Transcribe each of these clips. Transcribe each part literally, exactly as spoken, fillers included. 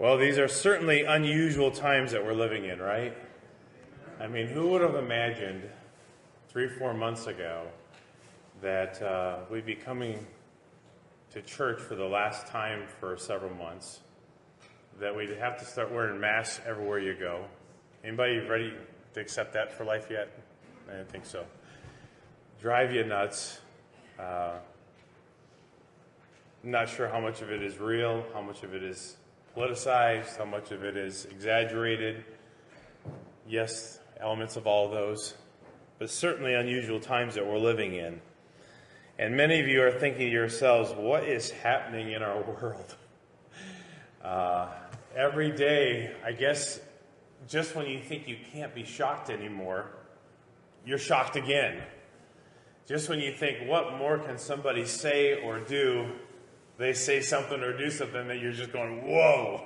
Well, these are certainly unusual times that we're living in, right? I mean, who would have imagined three, four months ago that uh, we'd be coming to church for the last time for several months, that we'd have to start wearing masks everywhere you go? Anybody ready to accept that for life yet? I don't think so. Drive you nuts. Uh, not sure how much of it is real, how much of it is politicized, how much of it is exaggerated. Yes, elements of all those, but certainly unusual times that we're living in. And many of you are thinking to yourselves, what is happening in our world? Uh, every day, I guess, just when you think you can't be shocked anymore, you're shocked again. Just when you think, what more can somebody say or do? They say something or do something that you're just going, whoa.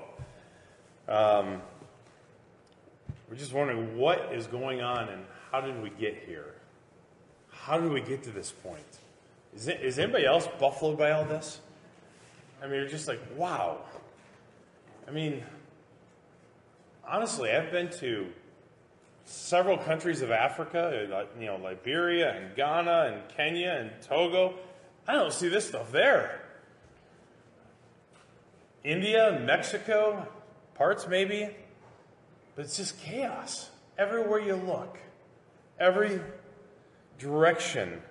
Um, we're just wondering what is going on and how did we get here? How did we get to this point? Is, it, is anybody else buffaloed by all this? I mean, you're just like, wow. I mean, honestly, I've been to several countries of Africa, you know, Liberia and Ghana and Kenya and Togo. I don't see this stuff there. India, Mexico, parts maybe, but it's just chaos. Everywhere you look, every direction.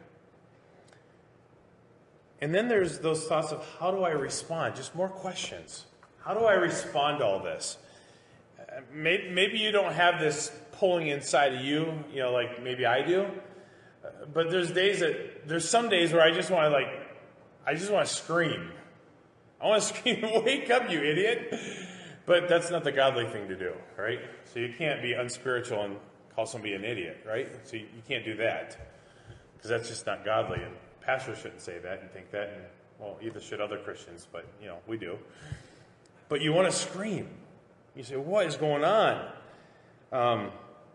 And then there's those thoughts of how do I respond? Just more questions. How do I respond to all this? Maybe you don't have this pulling inside of you, you know, like maybe I do, but there's days that, there's some days where I just want to like, I just want to scream. I want to scream, wake up, you idiot. But that's not the godly thing to do, right? So you can't be unspiritual and call somebody an idiot, right? So you can't do that because that's just not godly. And pastors shouldn't say that and think that. And, well, either should other Christians, but, you know, we do. But you want to scream. You say, what is going on? Um,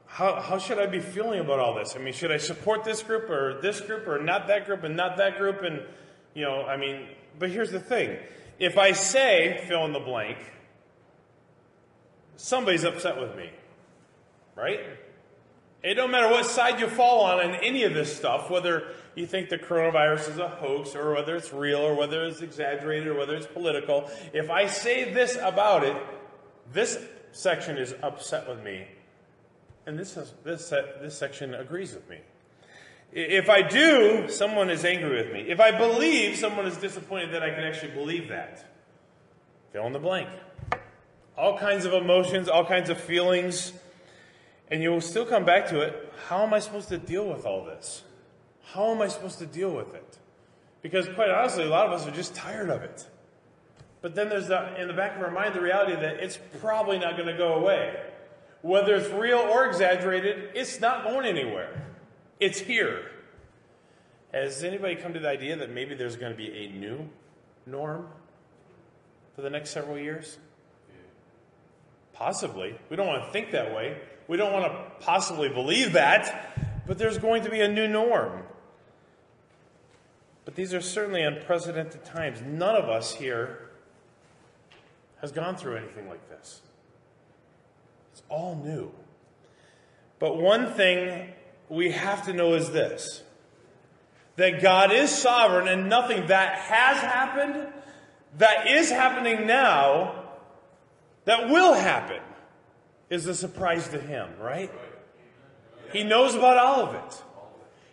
how, how should I be feeling about all this? I mean, should I support this group or this group or not that group and not that group? And, you know, I mean, but here's the thing. If I say, fill in the blank, somebody's upset with me, right? It don't matter what side you fall on in any of this stuff, whether you think the coronavirus is a hoax or whether it's real or whether it's exaggerated or whether it's political. If I say this about it, this section is upset with me, and this is, this this section agrees with me. If I do, someone is angry with me. If I believe, someone is disappointed that I can actually believe that. Fill in the blank. All kinds of emotions, all kinds of feelings. And you will still come back to it. How am I supposed to deal with all this? How am I supposed to deal with it? Because quite honestly, a lot of us are just tired of it. But then there's the, in the back of our mind the reality that it's probably not going to go away. Whether it's real or exaggerated, it's not going anywhere. It's here. Has anybody come to the idea that maybe there's going to be a new norm for the next several years? Possibly. We don't want to think that way. We don't want to possibly believe that, but there's going to be a new norm. But these are certainly unprecedented times. None of us here has gone through anything like this. It's all new. But one thing we have to know is this, that God is sovereign and nothing that has happened, that is happening now, that will happen, is a surprise to Him, right? He knows about all of it.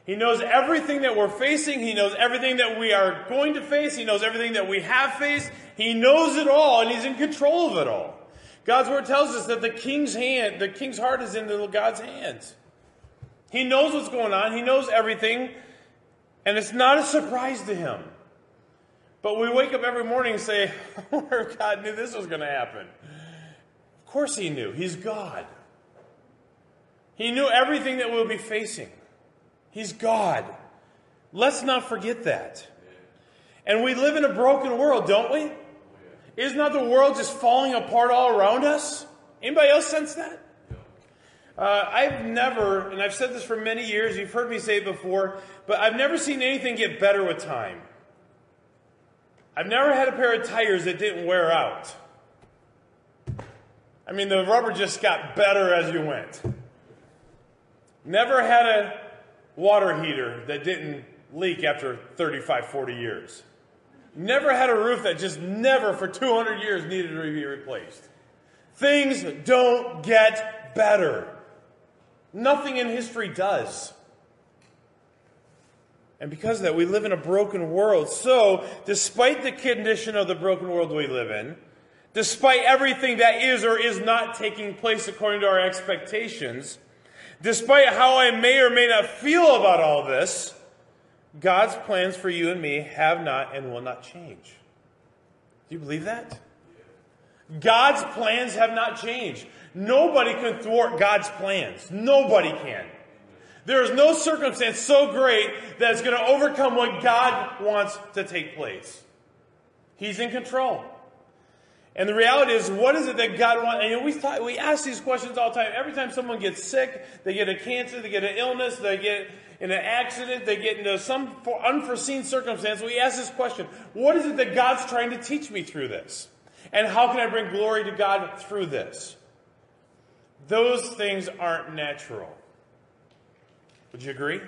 He knows everything that we're facing. He knows everything that we are going to face. He knows everything that we have faced. He knows it all, and He's in control of it all. God's Word tells us that the king's hand, the king's heart is in God's hands. He knows what's going on. He knows everything. And it's not a surprise to Him. But we wake up every morning and say, I wonder if God knew this was going to happen. Of course He knew. He's God. He knew everything that we'll be facing. He's God. Let's not forget that. And we live in a broken world, don't we? Is not the world just falling apart all around us? Anybody else sense that? Uh, I've never, and I've said this for many years, you've heard me say it before, but I've never seen anything get better with time. I've never had a pair of tires that didn't wear out. I mean, the rubber just got better as you went. Never had a water heater that didn't leak after thirty-five, forty years. Never had a roof that just never for two hundred years needed to be replaced. Things don't get better. Nothing in history does. And because of that, we live in a broken world. So, despite the condition of the broken world we live in, despite everything that is or is not taking place according to our expectations, despite how I may or may not feel about all this, God's plans for you and me have not and will not change. Do you believe that? God's plans have not changed. Nobody can thwart God's plans. Nobody can. There is no circumstance so great that it's going to overcome what God wants to take place. He's in control. And the reality is, what is it that God wants? And we talk, we ask these questions all the time. Every time someone gets sick, they get a cancer, they get an illness, they get in an accident, they get into some unforeseen circumstance, we ask this question: what is it that God's trying to teach me through this? And how can I bring glory to God through this? Those things aren't natural. Would you agree?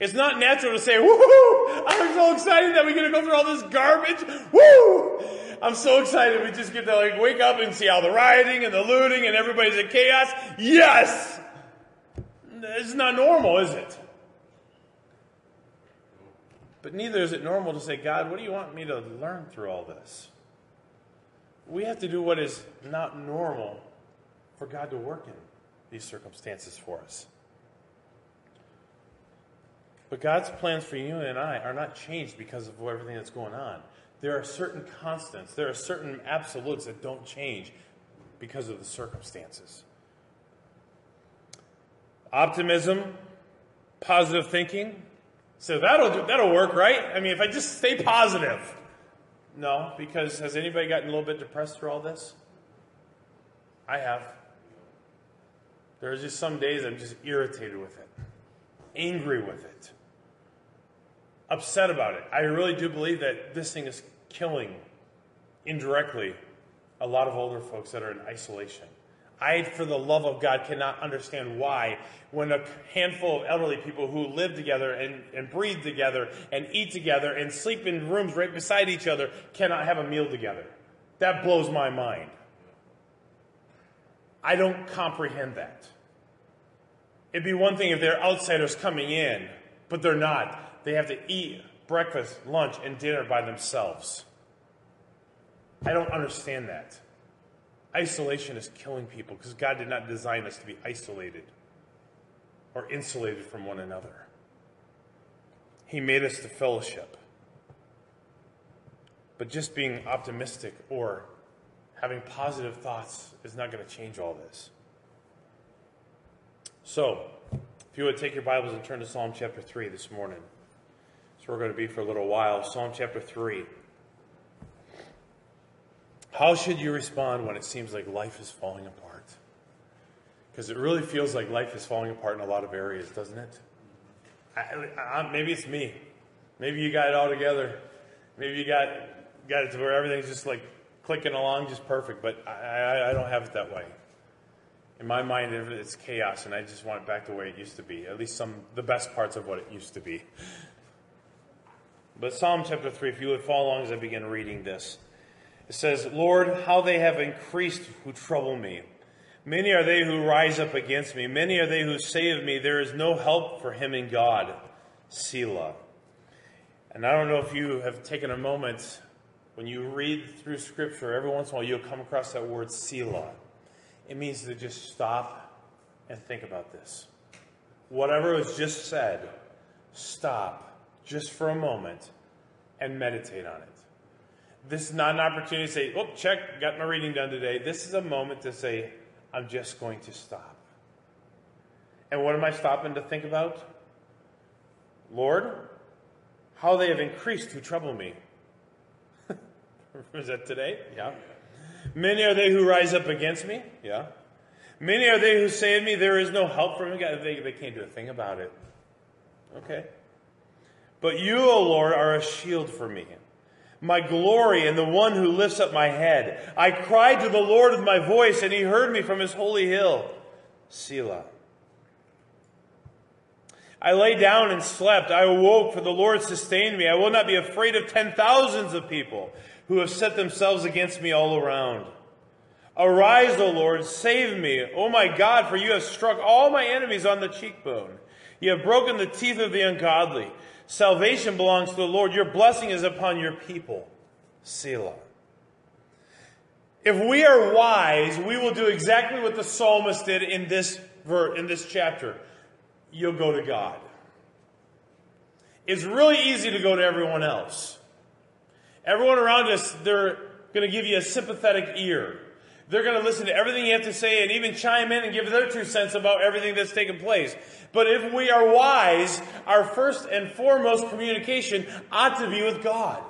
It's not natural to say, woohoo, I'm so excited that we're going to go through all this garbage. Woo! I'm so excited we just get to like wake up and see all the rioting and the looting and everybody's in chaos. Yes! It's not normal, is it? But neither is it normal to say, God, what do you want me to learn through all this? We have to do what is not normal for God to work in these circumstances for us. But God's plans for you and I are not changed because of everything that's going on. There are certain constants, there are certain absolutes that don't change because of the circumstances. Optimism, positive thinking. So that'll do, that'll work, right? I mean, if I just stay positive. No, because has anybody gotten a little bit depressed through all this? I have. There's just some days I'm just irritated with it, angry with it, upset about it. I really do believe that this thing is killing, indirectly, a lot of older folks that are in isolation. I, for the love of God, cannot understand why, when a handful of elderly people who live together and, and breathe together and eat together and sleep in rooms right beside each other cannot have a meal together. That blows my mind. I don't comprehend that. It'd be one thing if they're outsiders coming in, but they're not. They have to eat breakfast, lunch, and dinner by themselves. I don't understand that. Isolation is killing people because God did not design us to be isolated or insulated from one another. He made us to fellowship. But just being optimistic or having positive thoughts is not going to change all this. So, if you would take your Bibles and turn to Psalm chapter three this morning. So we're going to be for a little while. Psalm chapter three. How should you respond when it seems like life is falling apart? Because it really feels like life is falling apart in a lot of areas, doesn't it? I, I, maybe it's me. Maybe you got it all together. Maybe you got, got it to where everything's just like clicking along just perfect. But I, I, I don't have it that way. In my mind, it's chaos, and I just want it back the way it used to be. At least some the best parts of what it used to be. But Psalm chapter three, if you would follow along as I begin reading this. It says, Lord, how they have increased who trouble me. Many are they who rise up against me. Many are they who say of me, there is no help for him in God. Selah. And I don't know if you have taken a moment, when you read through Scripture, every once in a while you'll come across that word Selah. It means to just stop and think about this. Whatever was just said, stop just for a moment and meditate on it. This is not an opportunity to say, oh, check, got my reading done today. This is a moment to say, I'm just going to stop. And what am I stopping to think about? Lord, how they have increased who trouble me. Is that today? Yeah. Many are they who rise up against me. Yeah. Many are they who say to me, there is no help from God. They, they can't do a thing about it. Okay. But you, O Lord, are a shield for me. my glory and the one who lifts up my head. I cried to the Lord with my voice, and he heard me from his holy hill. Selah. I lay down and slept. I awoke, for the Lord sustained me. I will not be afraid of ten thousands of people who have set themselves against me all around. Arise, O Lord, save me. O my God, for you have struck all my enemies on the cheekbone. You have broken the teeth of the ungodly. Salvation belongs to the Lord. Your blessing is upon your people. Selah. If we are wise, we will do exactly what the psalmist did in this ver- in this chapter. You'll go to God. It's really easy to go to everyone else. Everyone around us, they're going to give you a sympathetic ear. They're going to listen to everything you have to say and even chime in and give their two cents about everything that's taken place. But if we are wise, our first and foremost communication ought to be with God.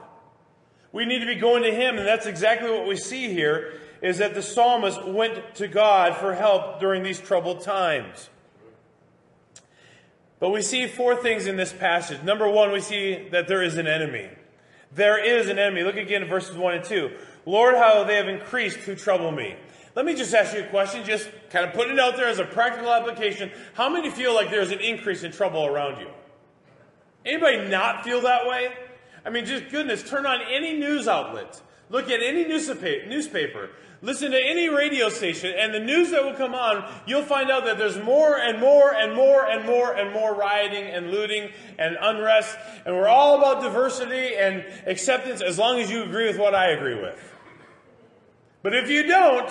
We need to be going to Him, and that's exactly what we see here, is that the psalmist went to God for help during these troubled times. But we see four things in this passage. Number one, we see that there is an enemy. There is an enemy. Look again at verses one and two. Lord, how they have increased who trouble me. Let me just ask you a question, just kind of putting it out there as a practical application. How many feel like there's an increase in trouble around you? Anybody not feel that way? I mean, just goodness, turn on any news outlet. Look at any newspaper. Listen to any radio station. And the news that will come on, you'll find out that there's more and more and more and more and more rioting and looting and unrest. And we're all about diversity and acceptance as long as you agree with what I agree with. But if you don't,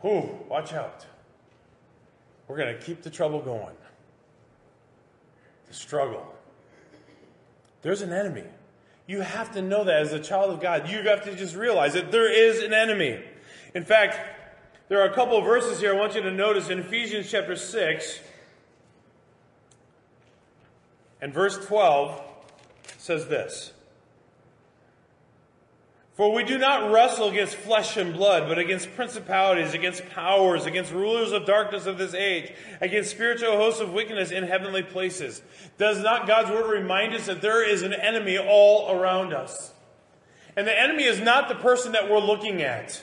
whew, watch out. We're going to keep the trouble going. The struggle. There's an enemy. You have to know that as a child of God. You have to just realize that there is an enemy. In fact, there are a couple of verses here I want you to notice in Ephesians chapter six and verse twelve says this. For we do not wrestle against flesh and blood, but against principalities, against powers, against rulers of darkness of this age, against spiritual hosts of wickedness in heavenly places. Does not God's word remind us that there is an enemy all around us? And the enemy is not the person that we're looking at.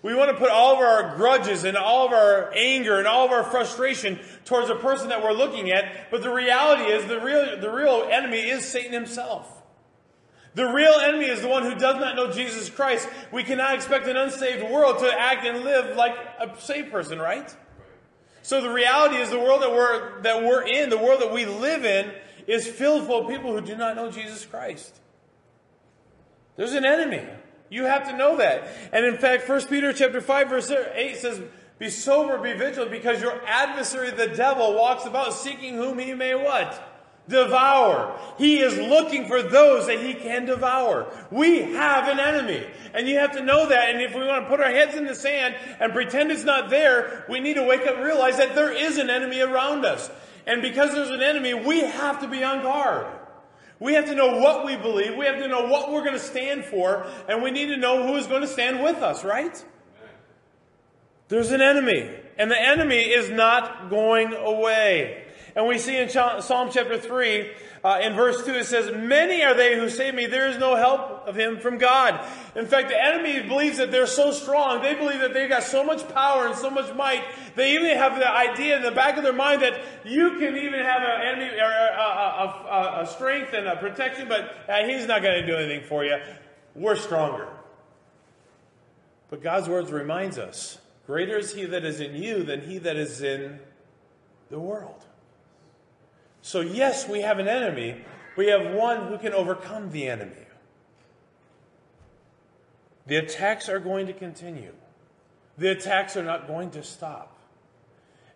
We want to put all of our grudges and all of our anger and all of our frustration towards the person that we're looking at, but the reality is the real, the real enemy is Satan himself. The real enemy is the one who does not know Jesus Christ. We cannot expect an unsaved world to act and live like a saved person, right? So the reality is the world that we're, that we're in, the world that we live in, is filled full of people who do not know Jesus Christ. There's an enemy. You have to know that. And in fact, First Peter chapter five, verse eight says, be sober, be vigilant, because your adversary, the devil, walks about seeking whom he may what? Devour. He is looking for those that he can devour. We have an enemy. And you have to know that. And if we want to put our heads in the sand and pretend it's not there, we need to wake up and realize that there is an enemy around us. And because there's an enemy, we have to be on guard. We have to know what we believe. We have to know what we're going to stand for. And we need to know who is going to stand with us, right? There's an enemy. And the enemy is not going away. And we see in Psalm chapter three, uh, in verse two, it says, many are they who save me. There is no help of him from God. In fact, the enemy believes that they're so strong. They believe that they've got so much power and so much might. They even have the idea in the back of their mind that you can even have an enemy, or a, a, a strength and a protection, but uh, he's not going to do anything for you. We're stronger. But God's words reminds us, greater is he that is in you than he that is in the world. So yes, we have an enemy. We have one who can overcome the enemy. The attacks are going to continue. The attacks are not going to stop.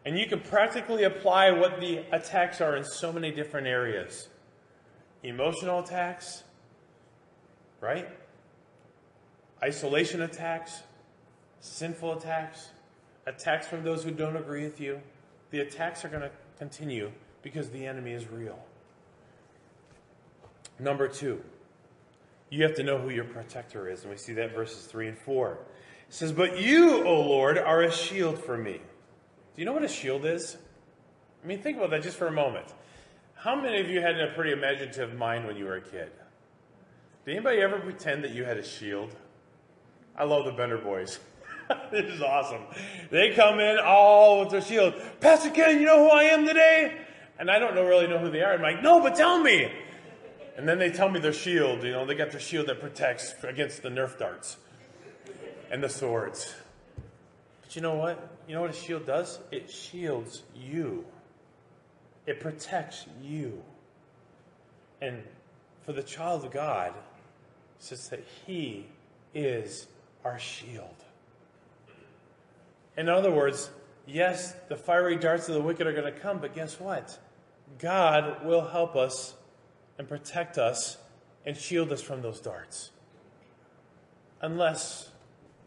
And you can practically apply what the attacks are in so many different areas. Emotional attacks, right? Isolation attacks, sinful attacks, attacks from those who don't agree with you. The attacks are going to continue. Because the enemy is real. Number two, you have to know who your protector is. And we see that in verses three and four. It says, but you, O Lord, are a shield for me. Do you know what a shield is? I mean, think about that just for a moment. How many of you had a pretty imaginative mind when you were a kid? Did anybody ever pretend that you had a shield? I love the Bender Boys. This is awesome. They come in all with their shield. Pastor Ken, you know who I am today? And I don't know, really know who they are. I'm like, no, but tell me. And then they tell me their shield. You know, they got their shield that protects against the Nerf darts and the swords. But you know what? You know what a shield does? It shields you. It protects you. And for the child of God, it says that he is our shield. In other words, yes, the fiery darts of the wicked are going to come, but guess what? God will help us and protect us and shield us from those darts. Unless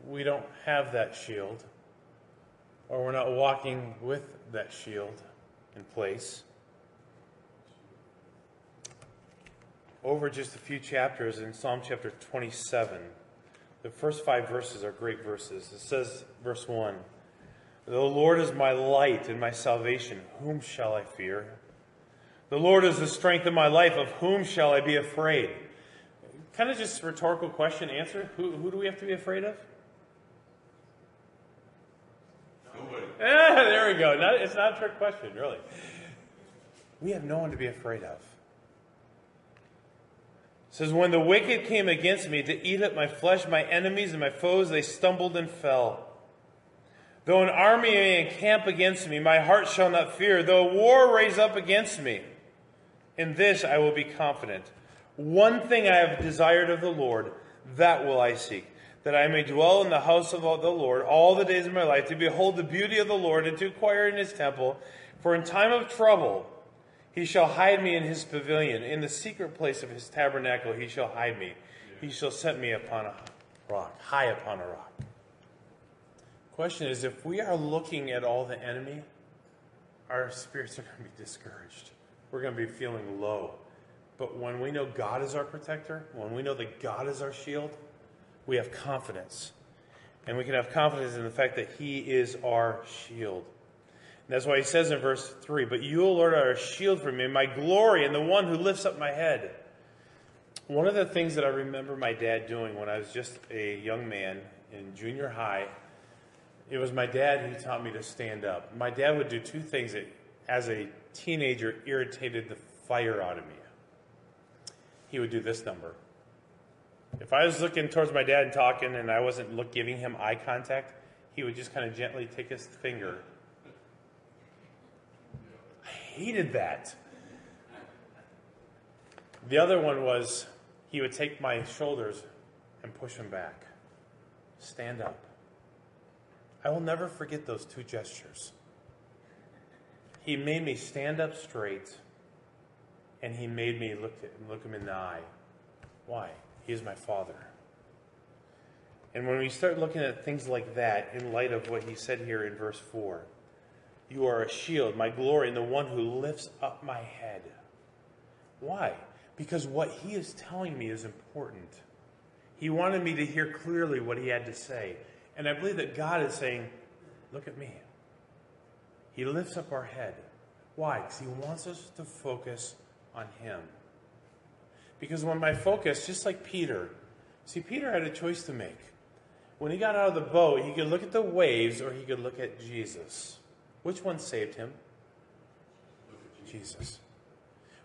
we don't have that shield, or we're not walking with that shield in place. Over just a few chapters in Psalm chapter twenty-seven, the first five verses are great verses. It says, verse one, "The Lord is my light and my salvation. Whom shall I fear? The Lord is the strength of my life. Of whom shall I be afraid?" Kind of just rhetorical question, answer. Who, who do we have to be afraid of? Nobody. Eh, there we go. Not, it's not a trick question, really. We have no one to be afraid of. It says, "When the wicked came against me to eat up my flesh, my enemies and my foes, they stumbled and fell. Though an army may encamp against me, my heart shall not fear. Though war raise up against me, in this I will be confident. One thing I have desired of the Lord, that will I seek, that I may dwell in the house of the Lord all the days of my life, to behold the beauty of the Lord and to inquire in his temple. For in time of trouble he shall hide me in his pavilion. In the secret place of his tabernacle he shall hide me. He shall set me upon a rock, high upon a rock." Question is, if we are looking at all the enemy, our spirits are going to be discouraged. We're going to be feeling low. But when we know God is our protector, when we know that God is our shield, we have confidence. And we can have confidence in the fact that he is our shield. And that's why he says in verse three, "But you, O Lord, are a shield for me, my glory, and the one who lifts up my head." One of the things that I remember my dad doing when I was just a young man in junior high, it was my dad who taught me to stand up. My dad would do two things that, as a teenager, irritated the fire out of me. He would do this number. If I was looking towards my dad and talking, and I wasn't look, giving him eye contact, he would just kind of gently take his finger. I hated that. The other one was he would take my shoulders and push them back. Stand up. I will never forget those two gestures. He made me stand up straight, and he made me look at him, look him in the eye. Why? He is my Father. And when we start looking at things like that, in light of what he said here in verse four, "You are a shield, my glory, and the one who lifts up my head." Why? Because what he is telling me is important. He wanted me to hear clearly what he had to say. And I believe that God is saying, look at me. He lifts up our head. Why? Because he wants us to focus on him. Because when my focus, just like Peter, see, Peter had a choice to make. When he got out of the boat, he could look at the waves or he could look at Jesus. Which one saved him? Look at Jesus. Jesus.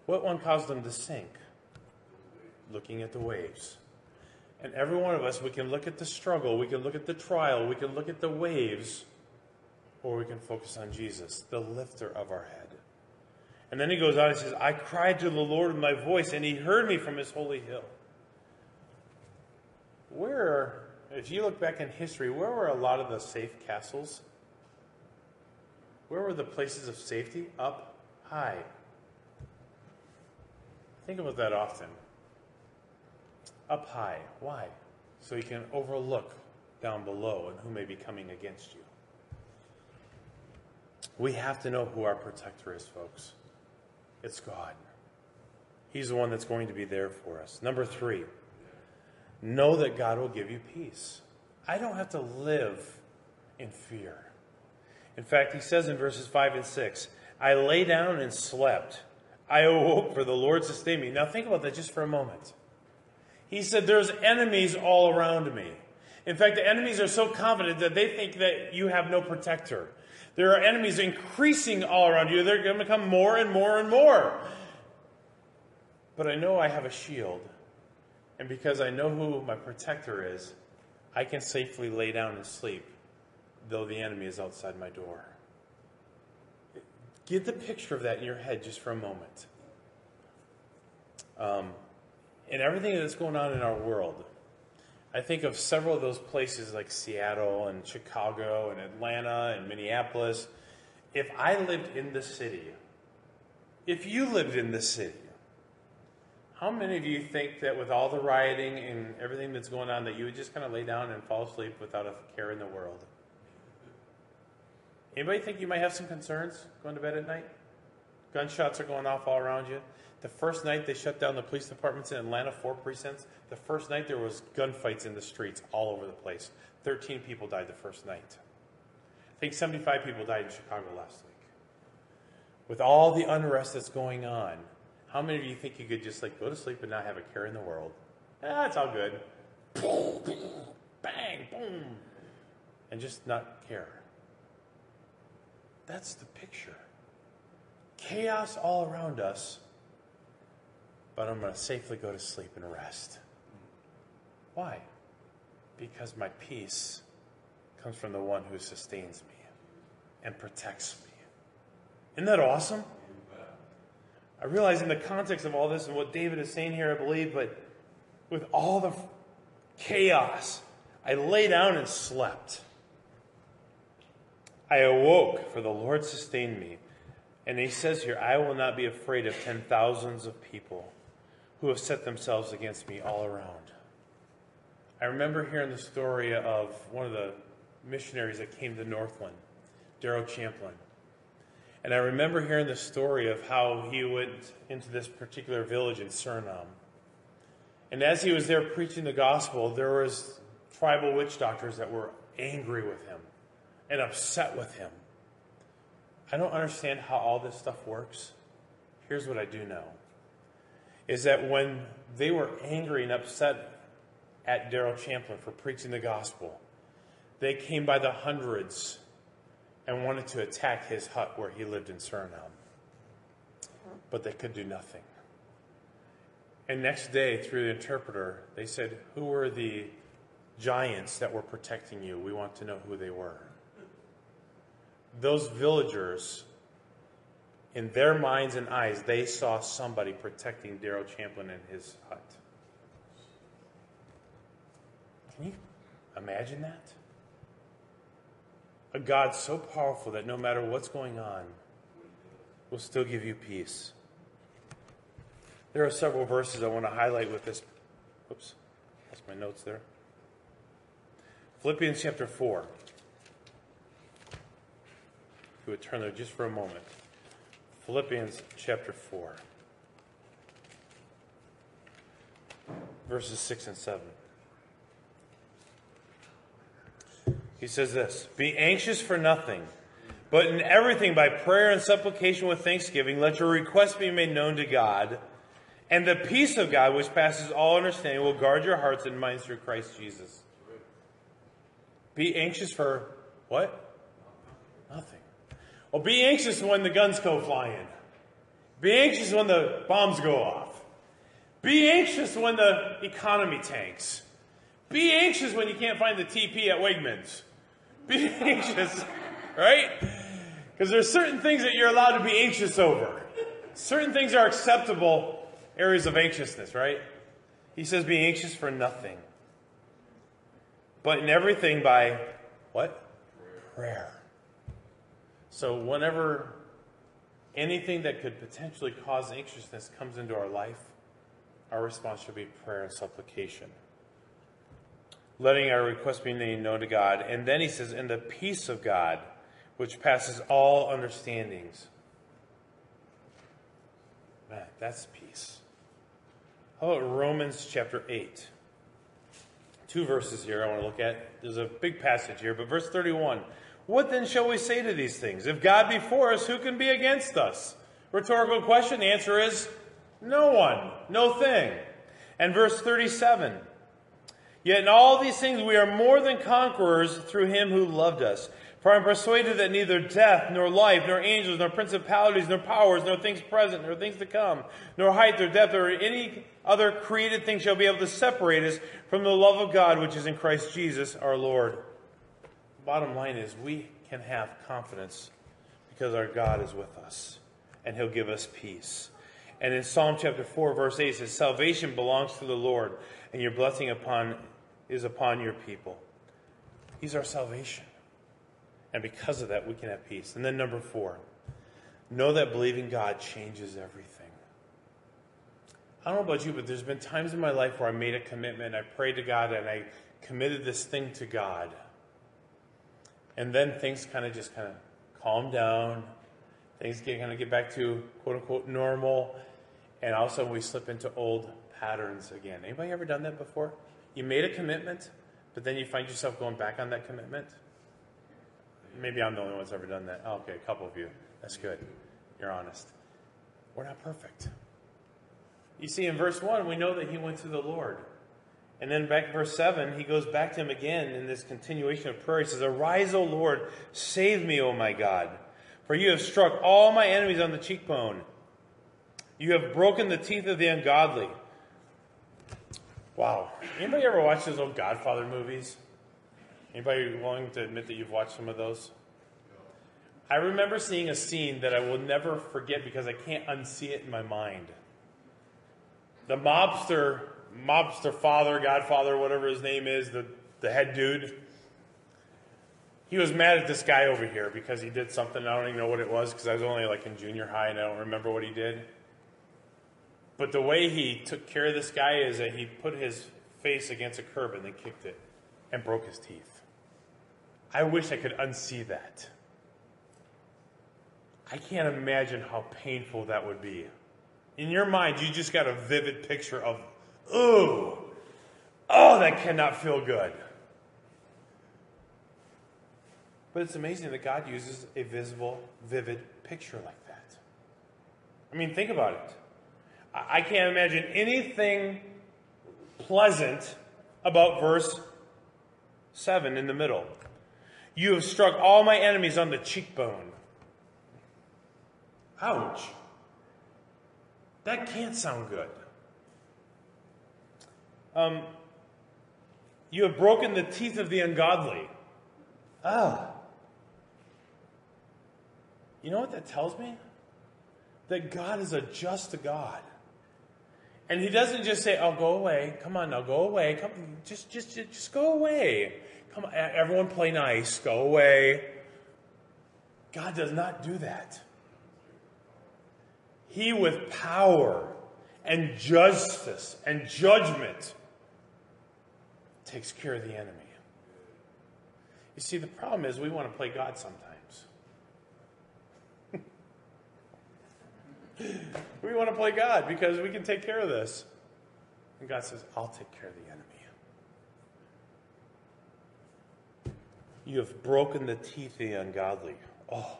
What one caused him to sink? Looking at the waves. And every one of us, we can look at the struggle, we can look at the trial, we can look at the waves, or we can focus on Jesus, the lifter of our head. And then he goes on and says, "I cried to the Lord with my voice, and he heard me from his holy hill." Where, if you look back in history, where were a lot of the safe castles? Where were the places of safety? Up high. Think about that often. Up high. Why? So you can overlook down below and who may be coming against you. We have to know who our protector is, folks. It's God. He's the one that's going to be there for us. Number three, know that God will give you peace. I don't have to live in fear. In fact, he says in verses five and six, "I lay down and slept. I awoke, for the Lord sustained me." Now think about that just for a moment. He said, there's enemies all around me. In fact, the enemies are so confident that they think that you have no protector. There are enemies increasing all around you. They're going to become more and more and more. But I know I have a shield. And because I know who my protector is, I can safely lay down and sleep, though the enemy is outside my door. Get the picture of that in your head just for a moment. Um, and everything that's going on in our world, I think of several of those places like Seattle and Chicago and Atlanta and Minneapolis. If I lived in the city, if you lived in the city, how many of you think that with all the rioting and everything that's going on that you would just kind of lay down and fall asleep without a care in the world? Anybody think you might have some concerns going to bed at night? Gunshots are going off all around you. The first night they shut down the police departments in Atlanta, four precincts, the first night there was gunfights in the streets all over the place. thirteen people died the first night. I think seventy-five people died in Chicago last week. With all the unrest that's going on, how many of you think you could just like go to sleep and not have a care in the world? Ah, it's all good. Bang, boom. And just not care. That's the picture. Chaos all around us, but I'm going to safely go to sleep and rest. Why? Because my peace comes from the one who sustains me and protects me. Isn't that awesome? I realize in the context of all this and what David is saying here, I believe, but with all the chaos, I lay down and slept. I awoke, for the Lord sustained me. And he says here, I will not be afraid of ten thousands of people who have set themselves against me all around. I remember hearing the story of one of the missionaries that came to Northland, Darrow Champlin. And I remember hearing the story of how he went into this particular village in Suriname. And as he was there preaching the gospel, there was tribal witch doctors that were angry with him and upset with him. I don't understand how all this stuff works. Here's what I do know. Is that when they were angry and upset at Darrow Champlin for preaching the gospel, they came by the hundreds and wanted to attack his hut where he lived in Suriname. But they could do nothing. And next day, through the interpreter, they said, who were the giants that were protecting you? We want to know who they were. Those villagers, in their minds and eyes, they saw somebody protecting Darrow Champlin and his hut. Can you imagine that? A God so powerful that no matter what's going on, will still give you peace. There are several verses I want to highlight with this. Oops, lost my notes there. Philippians chapter four. If you would turn there just for a moment. Philippians chapter four. Verses six and seven. He says this, be anxious for nothing, but in everything by prayer and supplication with thanksgiving, let your requests be made known to God, and the peace of God which passes all understanding will guard your hearts and minds through Christ Jesus. Be anxious for what? Nothing. Well, be anxious when the guns go flying. Be anxious when the bombs go off. Be anxious when the economy tanks. Be anxious when you can't find the T P at Wegmans. Be anxious, right? Because there's certain things that you're allowed to be anxious over. Certain things are acceptable areas of anxiousness, right? He says, be anxious for nothing. But in everything by, what? Prayer. So whenever anything that could potentially cause anxiousness comes into our life, our response should be prayer and supplication. Letting our requests be made known to God. And then he says, and the peace of God, which passes all understandings. Man, that's peace. How about Romans chapter eight? Two verses here I want to look at. There's a big passage here, but verse thirty-one. What then shall we say to these things? If God be for us, who can be against us? Rhetorical question. The answer is no one, no thing. And verse thirty-seven. Yet in all these things we are more than conquerors through him who loved us. For I am persuaded that neither death, nor life, nor angels, nor principalities, nor powers, nor things present, nor things to come, nor height, nor depth, or any other created thing shall be able to separate us from the love of God which is in Christ Jesus our Lord. The bottom line is we can have confidence because our God is with us, and he'll give us peace. And in Psalm chapter four, verse eight, it says, salvation belongs to the Lord, and your blessing upon is upon your people. He's our salvation. And because of that, we can have peace. And then number four, know that believing God changes everything. I don't know about you, but there's been times in my life where I made a commitment, I prayed to God, and I committed this thing to God. And then things kind of just kind of calm down. Things get kind of get back to quote-unquote normal. And all of a sudden we slip into old patterns again. Anybody ever done that before? You made a commitment, but then you find yourself going back on that commitment? Maybe I'm the only one that's ever done that. Oh, okay, a couple of you. That's good. You're honest. We're not perfect. You see, in verse one, we know that he went to the Lord. And then back in verse seven, he goes back to him again in this continuation of prayer. He says, arise, O Lord, save me, O my God. For you have struck all my enemies on the cheekbone. You have broken the teeth of the ungodly. Wow. Anybody ever watch those old Godfather movies? Anybody willing to admit that you've watched some of those? I remember seeing a scene that I will never forget because I can't unsee it in my mind. The mobster, mobster father, godfather, whatever his name is, the, the head dude, he was mad at this guy over here because he did something. I don't even know what it was because I was only like in junior high and I don't remember what he did. But the way he took care of this guy is that he put his face against a curb and then kicked it and broke his teeth. I wish I could unsee that. I can't imagine how painful that would be. In your mind, you just got a vivid picture of, ooh, oh, that cannot feel good. But it's amazing that God uses a visible, vivid picture like that. I mean, think about it. I can't imagine anything pleasant about verse seven in the middle. You have struck all my enemies on the cheekbone. Ouch. That can't sound good. Um, you have broken the teeth of the ungodly. Ah. You know what that tells me? That God is a just God. And he doesn't just say, oh, go away. Come on now, go away. Come, just, just, just, just go away. Come on, everyone play nice. Go away. God does not do that. He with power and justice and judgment takes care of the enemy. You see, the problem is we want to play God sometimes. We want to play God because we can take care of this. And God says, I'll take care of the enemy. You have broken the teeth of the ungodly. Oh,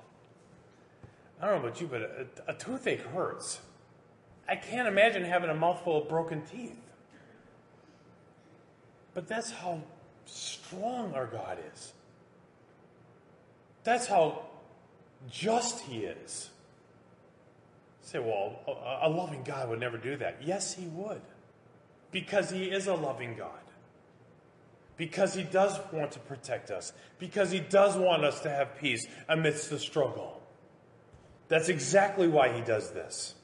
I don't know about you, but a, a toothache hurts. I can't imagine having a mouthful of broken teeth. But that's how strong our God is. That's how just he is. You say, well, a, a loving God would never do that. Yes, he would. Because he is a loving God. Because he does want to protect us. Because he does want us to have peace amidst the struggle. That's exactly why he does this.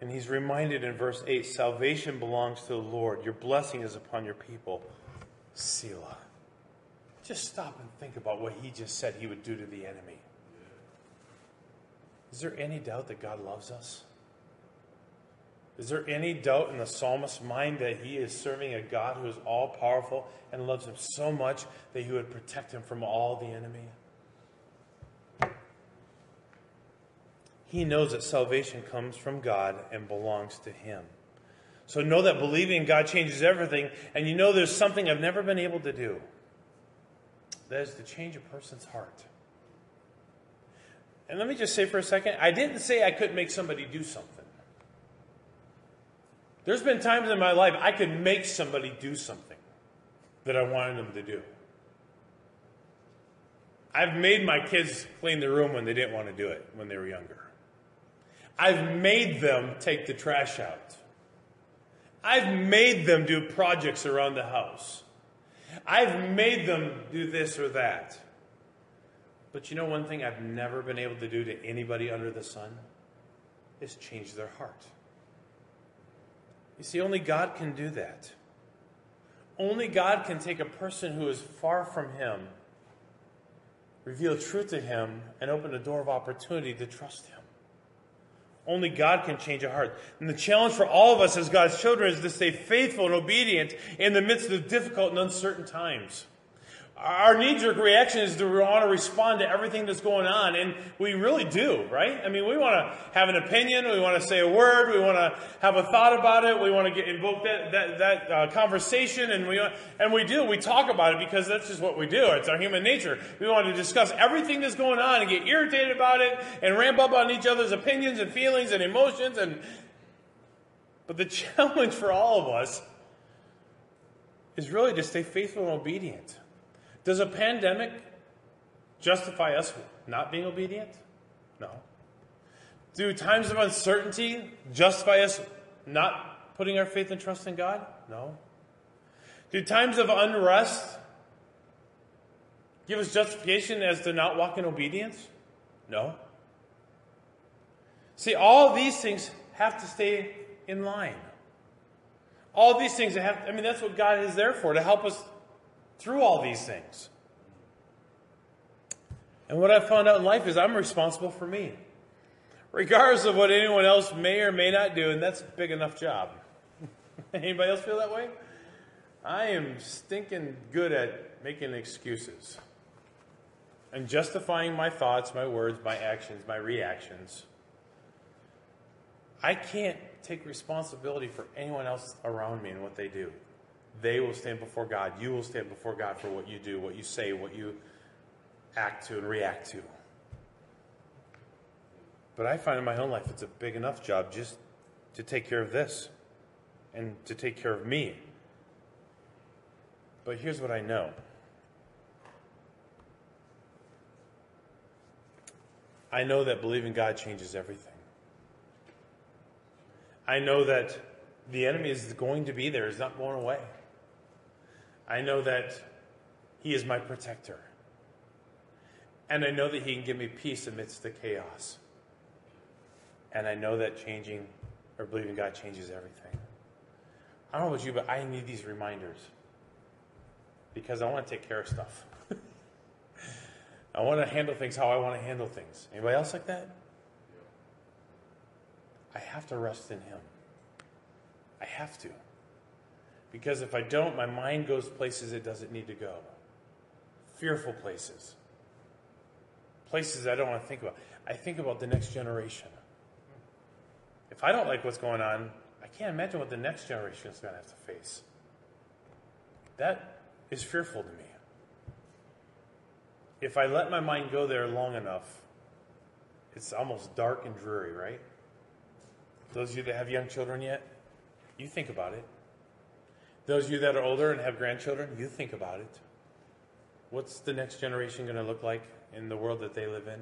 And he's reminded in verse eight, salvation belongs to the Lord. Your blessing is upon your people. Selah. Just stop and think about what he just said he would do to the enemy. Is there any doubt that God loves us? Is there any doubt in the psalmist's mind that he is serving a God who is all-powerful and loves him so much that he would protect him from all the enemy? He knows that salvation comes from God and belongs to him. So know that believing in God changes everything, and you know there's something I've never been able to do. That is to change a person's heart. And let me just say for a second, I didn't say I couldn't make somebody do something. There's been times in my life I could make somebody do something that I wanted them to do. I've made my kids clean their room when they didn't want to do it when they were younger. I've made them take the trash out. I've made them do projects around the house. I've made them do this or that. But you know one thing I've never been able to do to anybody under the sun? Is change their heart. You see, only God can do that. Only God can take a person who is far from Him, reveal truth to him, and open a door of opportunity to trust Him. Only God can change a heart. And the challenge for all of us as God's children is to stay faithful and obedient in the midst of difficult and uncertain times. Our knee-jerk reaction is to want to respond to everything that's going on, and we really do, right? I mean, we want to have an opinion, we want to say a word, we want to have a thought about it, we want to get, invoke that that, that uh, conversation, and we and we do. We talk about it because that's just what we do. It's our human nature. We want to discuss everything that's going on and get irritated about it and ramp up on each other's opinions and feelings and emotions. And but the challenge for all of us is really to stay faithful and obedient. Does a pandemic justify us not being obedient? No. Do times of uncertainty justify us not putting our faith and trust in God? No. Do times of unrest give us justification as to not walk in obedience? No. See, all these things have to stay in line. All these things that have, I mean, that's what God is there for, to help us through all these things. And what I found out in life is I'm responsible for me, regardless of what anyone else may or may not do, and that's a big enough job. Anybody else feel that way? I am stinking good at making excuses and justifying my thoughts, my words, my actions, my reactions. I can't take responsibility for anyone else around me and what they do. They will stand before God. You will stand before God for what you do, what you say, what you act to and react to. But I find in my own life it's a big enough job just to take care of this and to take care of me. But here's what I know. I know that believing God changes everything. I know that the enemy is going to be there. He's not going away. I know that He is my protector. And I know that He can give me peace amidst the chaos. And I know that changing or believing God changes everything. I don't know about you, but I need these reminders because I want to take care of stuff. I want to handle things how I want to handle things. Anybody else like that? I have to rest in Him. I have to. Because if I don't, my mind goes places it doesn't need to go. Fearful places. Places I don't want to think about. I think about the next generation. If I don't like what's going on, I can't imagine what the next generation is going to have to face. That is fearful to me. If I let my mind go there long enough, it's almost dark and dreary, right? Those of you that have young children yet, you think about it. Those of you that are older and have grandchildren, you think about it. What's the next generation going to look like in the world that they live in?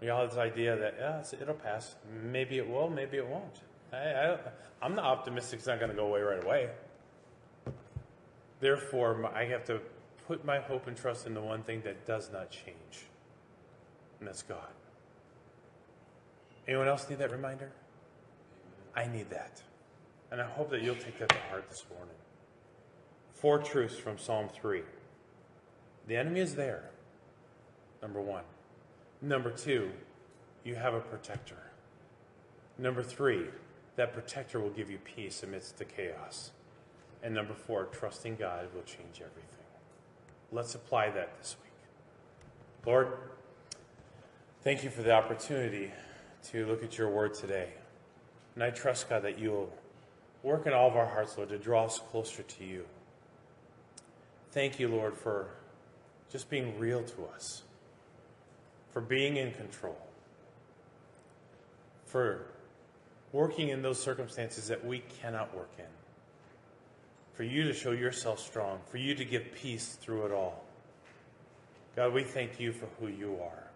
We all have this idea that, yeah, it'll pass. Maybe it will, maybe it won't. I, I, I'm not optimistic it's not going to go away right away. Therefore, I have to put my hope and trust in the one thing that does not change, and that's God. Anyone else need that reminder? I need that. And I hope that you'll take that to heart this morning. Four truths from Psalm three. The enemy is there, number one. Number two, you have a protector. Number three, that protector will give you peace amidst the chaos. And number four, trusting God will change everything. Let's apply that this week. Lord, thank You for the opportunity to look at Your word today. And I trust, God, that You will work in all of our hearts, Lord, to draw us closer to You. Thank You, Lord, for just being real to us, for being in control, for working in those circumstances that we cannot work in. For you to show yourself strong, for you to give peace through it all. God, we thank you for who you are.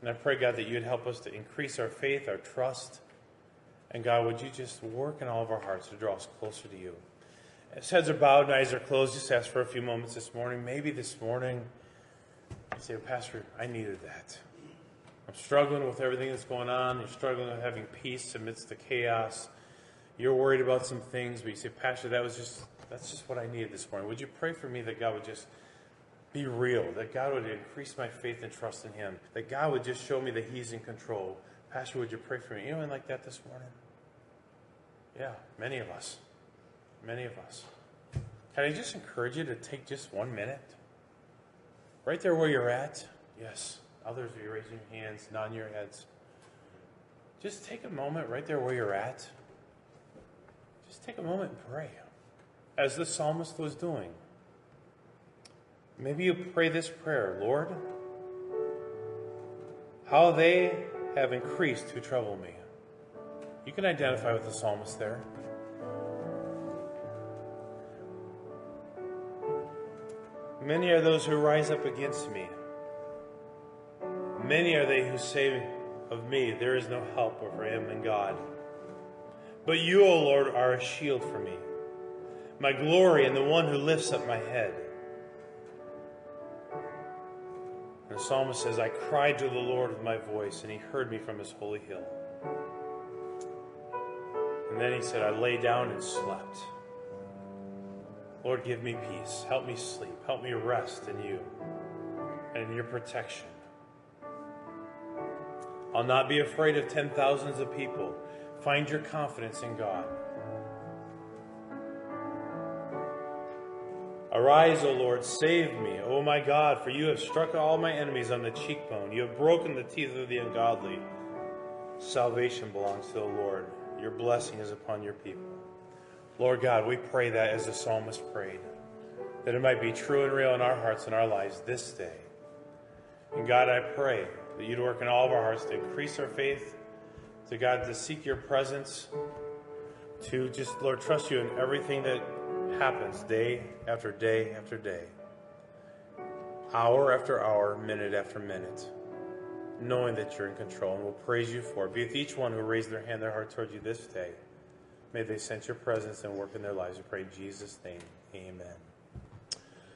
And I pray, God, that you'd help us to increase our faith, our trust. And God, would you just work in all of our hearts to draw us closer to you. As heads are bowed and eyes are closed, just ask for a few moments this morning. Maybe this morning, you say, Pastor, I needed that. I'm struggling with everything that's going on. You're struggling with having peace amidst the chaos. You're worried about some things, but you say, Pastor, that was just, that's just what I needed this morning. Would you pray for me that God would just be real, that God would increase my faith and trust in him, that God would just show me that he's in control. Pastor, would you pray for me? Anyone like that this morning? Yeah, many of us. Many of us. Can I just encourage you to take just one minute? Right there where you're at. Yes. Others of you raising your hands, nodding your heads. Just take a moment right there where you're at. Just take a moment and pray. As the psalmist was doing. Maybe you pray this prayer, Lord, how they have increased who trouble me. You can identify with the psalmist there. Many are those who rise up against me. Many are they who say of me, there is no help for him in God. But you, O Lord, are a shield for me, my glory, and the one who lifts up my head. The psalmist says, I cried to the Lord with my voice, and he heard me from his holy hill. And then he said, I lay down and slept. Lord, give me peace. Help me sleep. Help me rest in you and in your protection. I'll not be afraid of ten thousands of people. Find your confidence in God. Arise, O Lord, save me, O my God, for you have struck all my enemies on the cheekbone. You have broken the teeth of the ungodly. Salvation belongs to the Lord. Your blessing is upon your people. Lord God, we pray that as the psalmist prayed, that it might be true and real in our hearts and our lives this day. And God, I pray that you'd work in all of our hearts to increase our faith, to God, to seek your presence, to just, Lord, trust you in everything that happens day after day after day, hour after hour, minute after minute, knowing that you're in control, and we'll praise you for it. Be with each one who raised their hand, their heart towards you this day. May they sense your presence and work in their lives. We pray in Jesus' name, amen.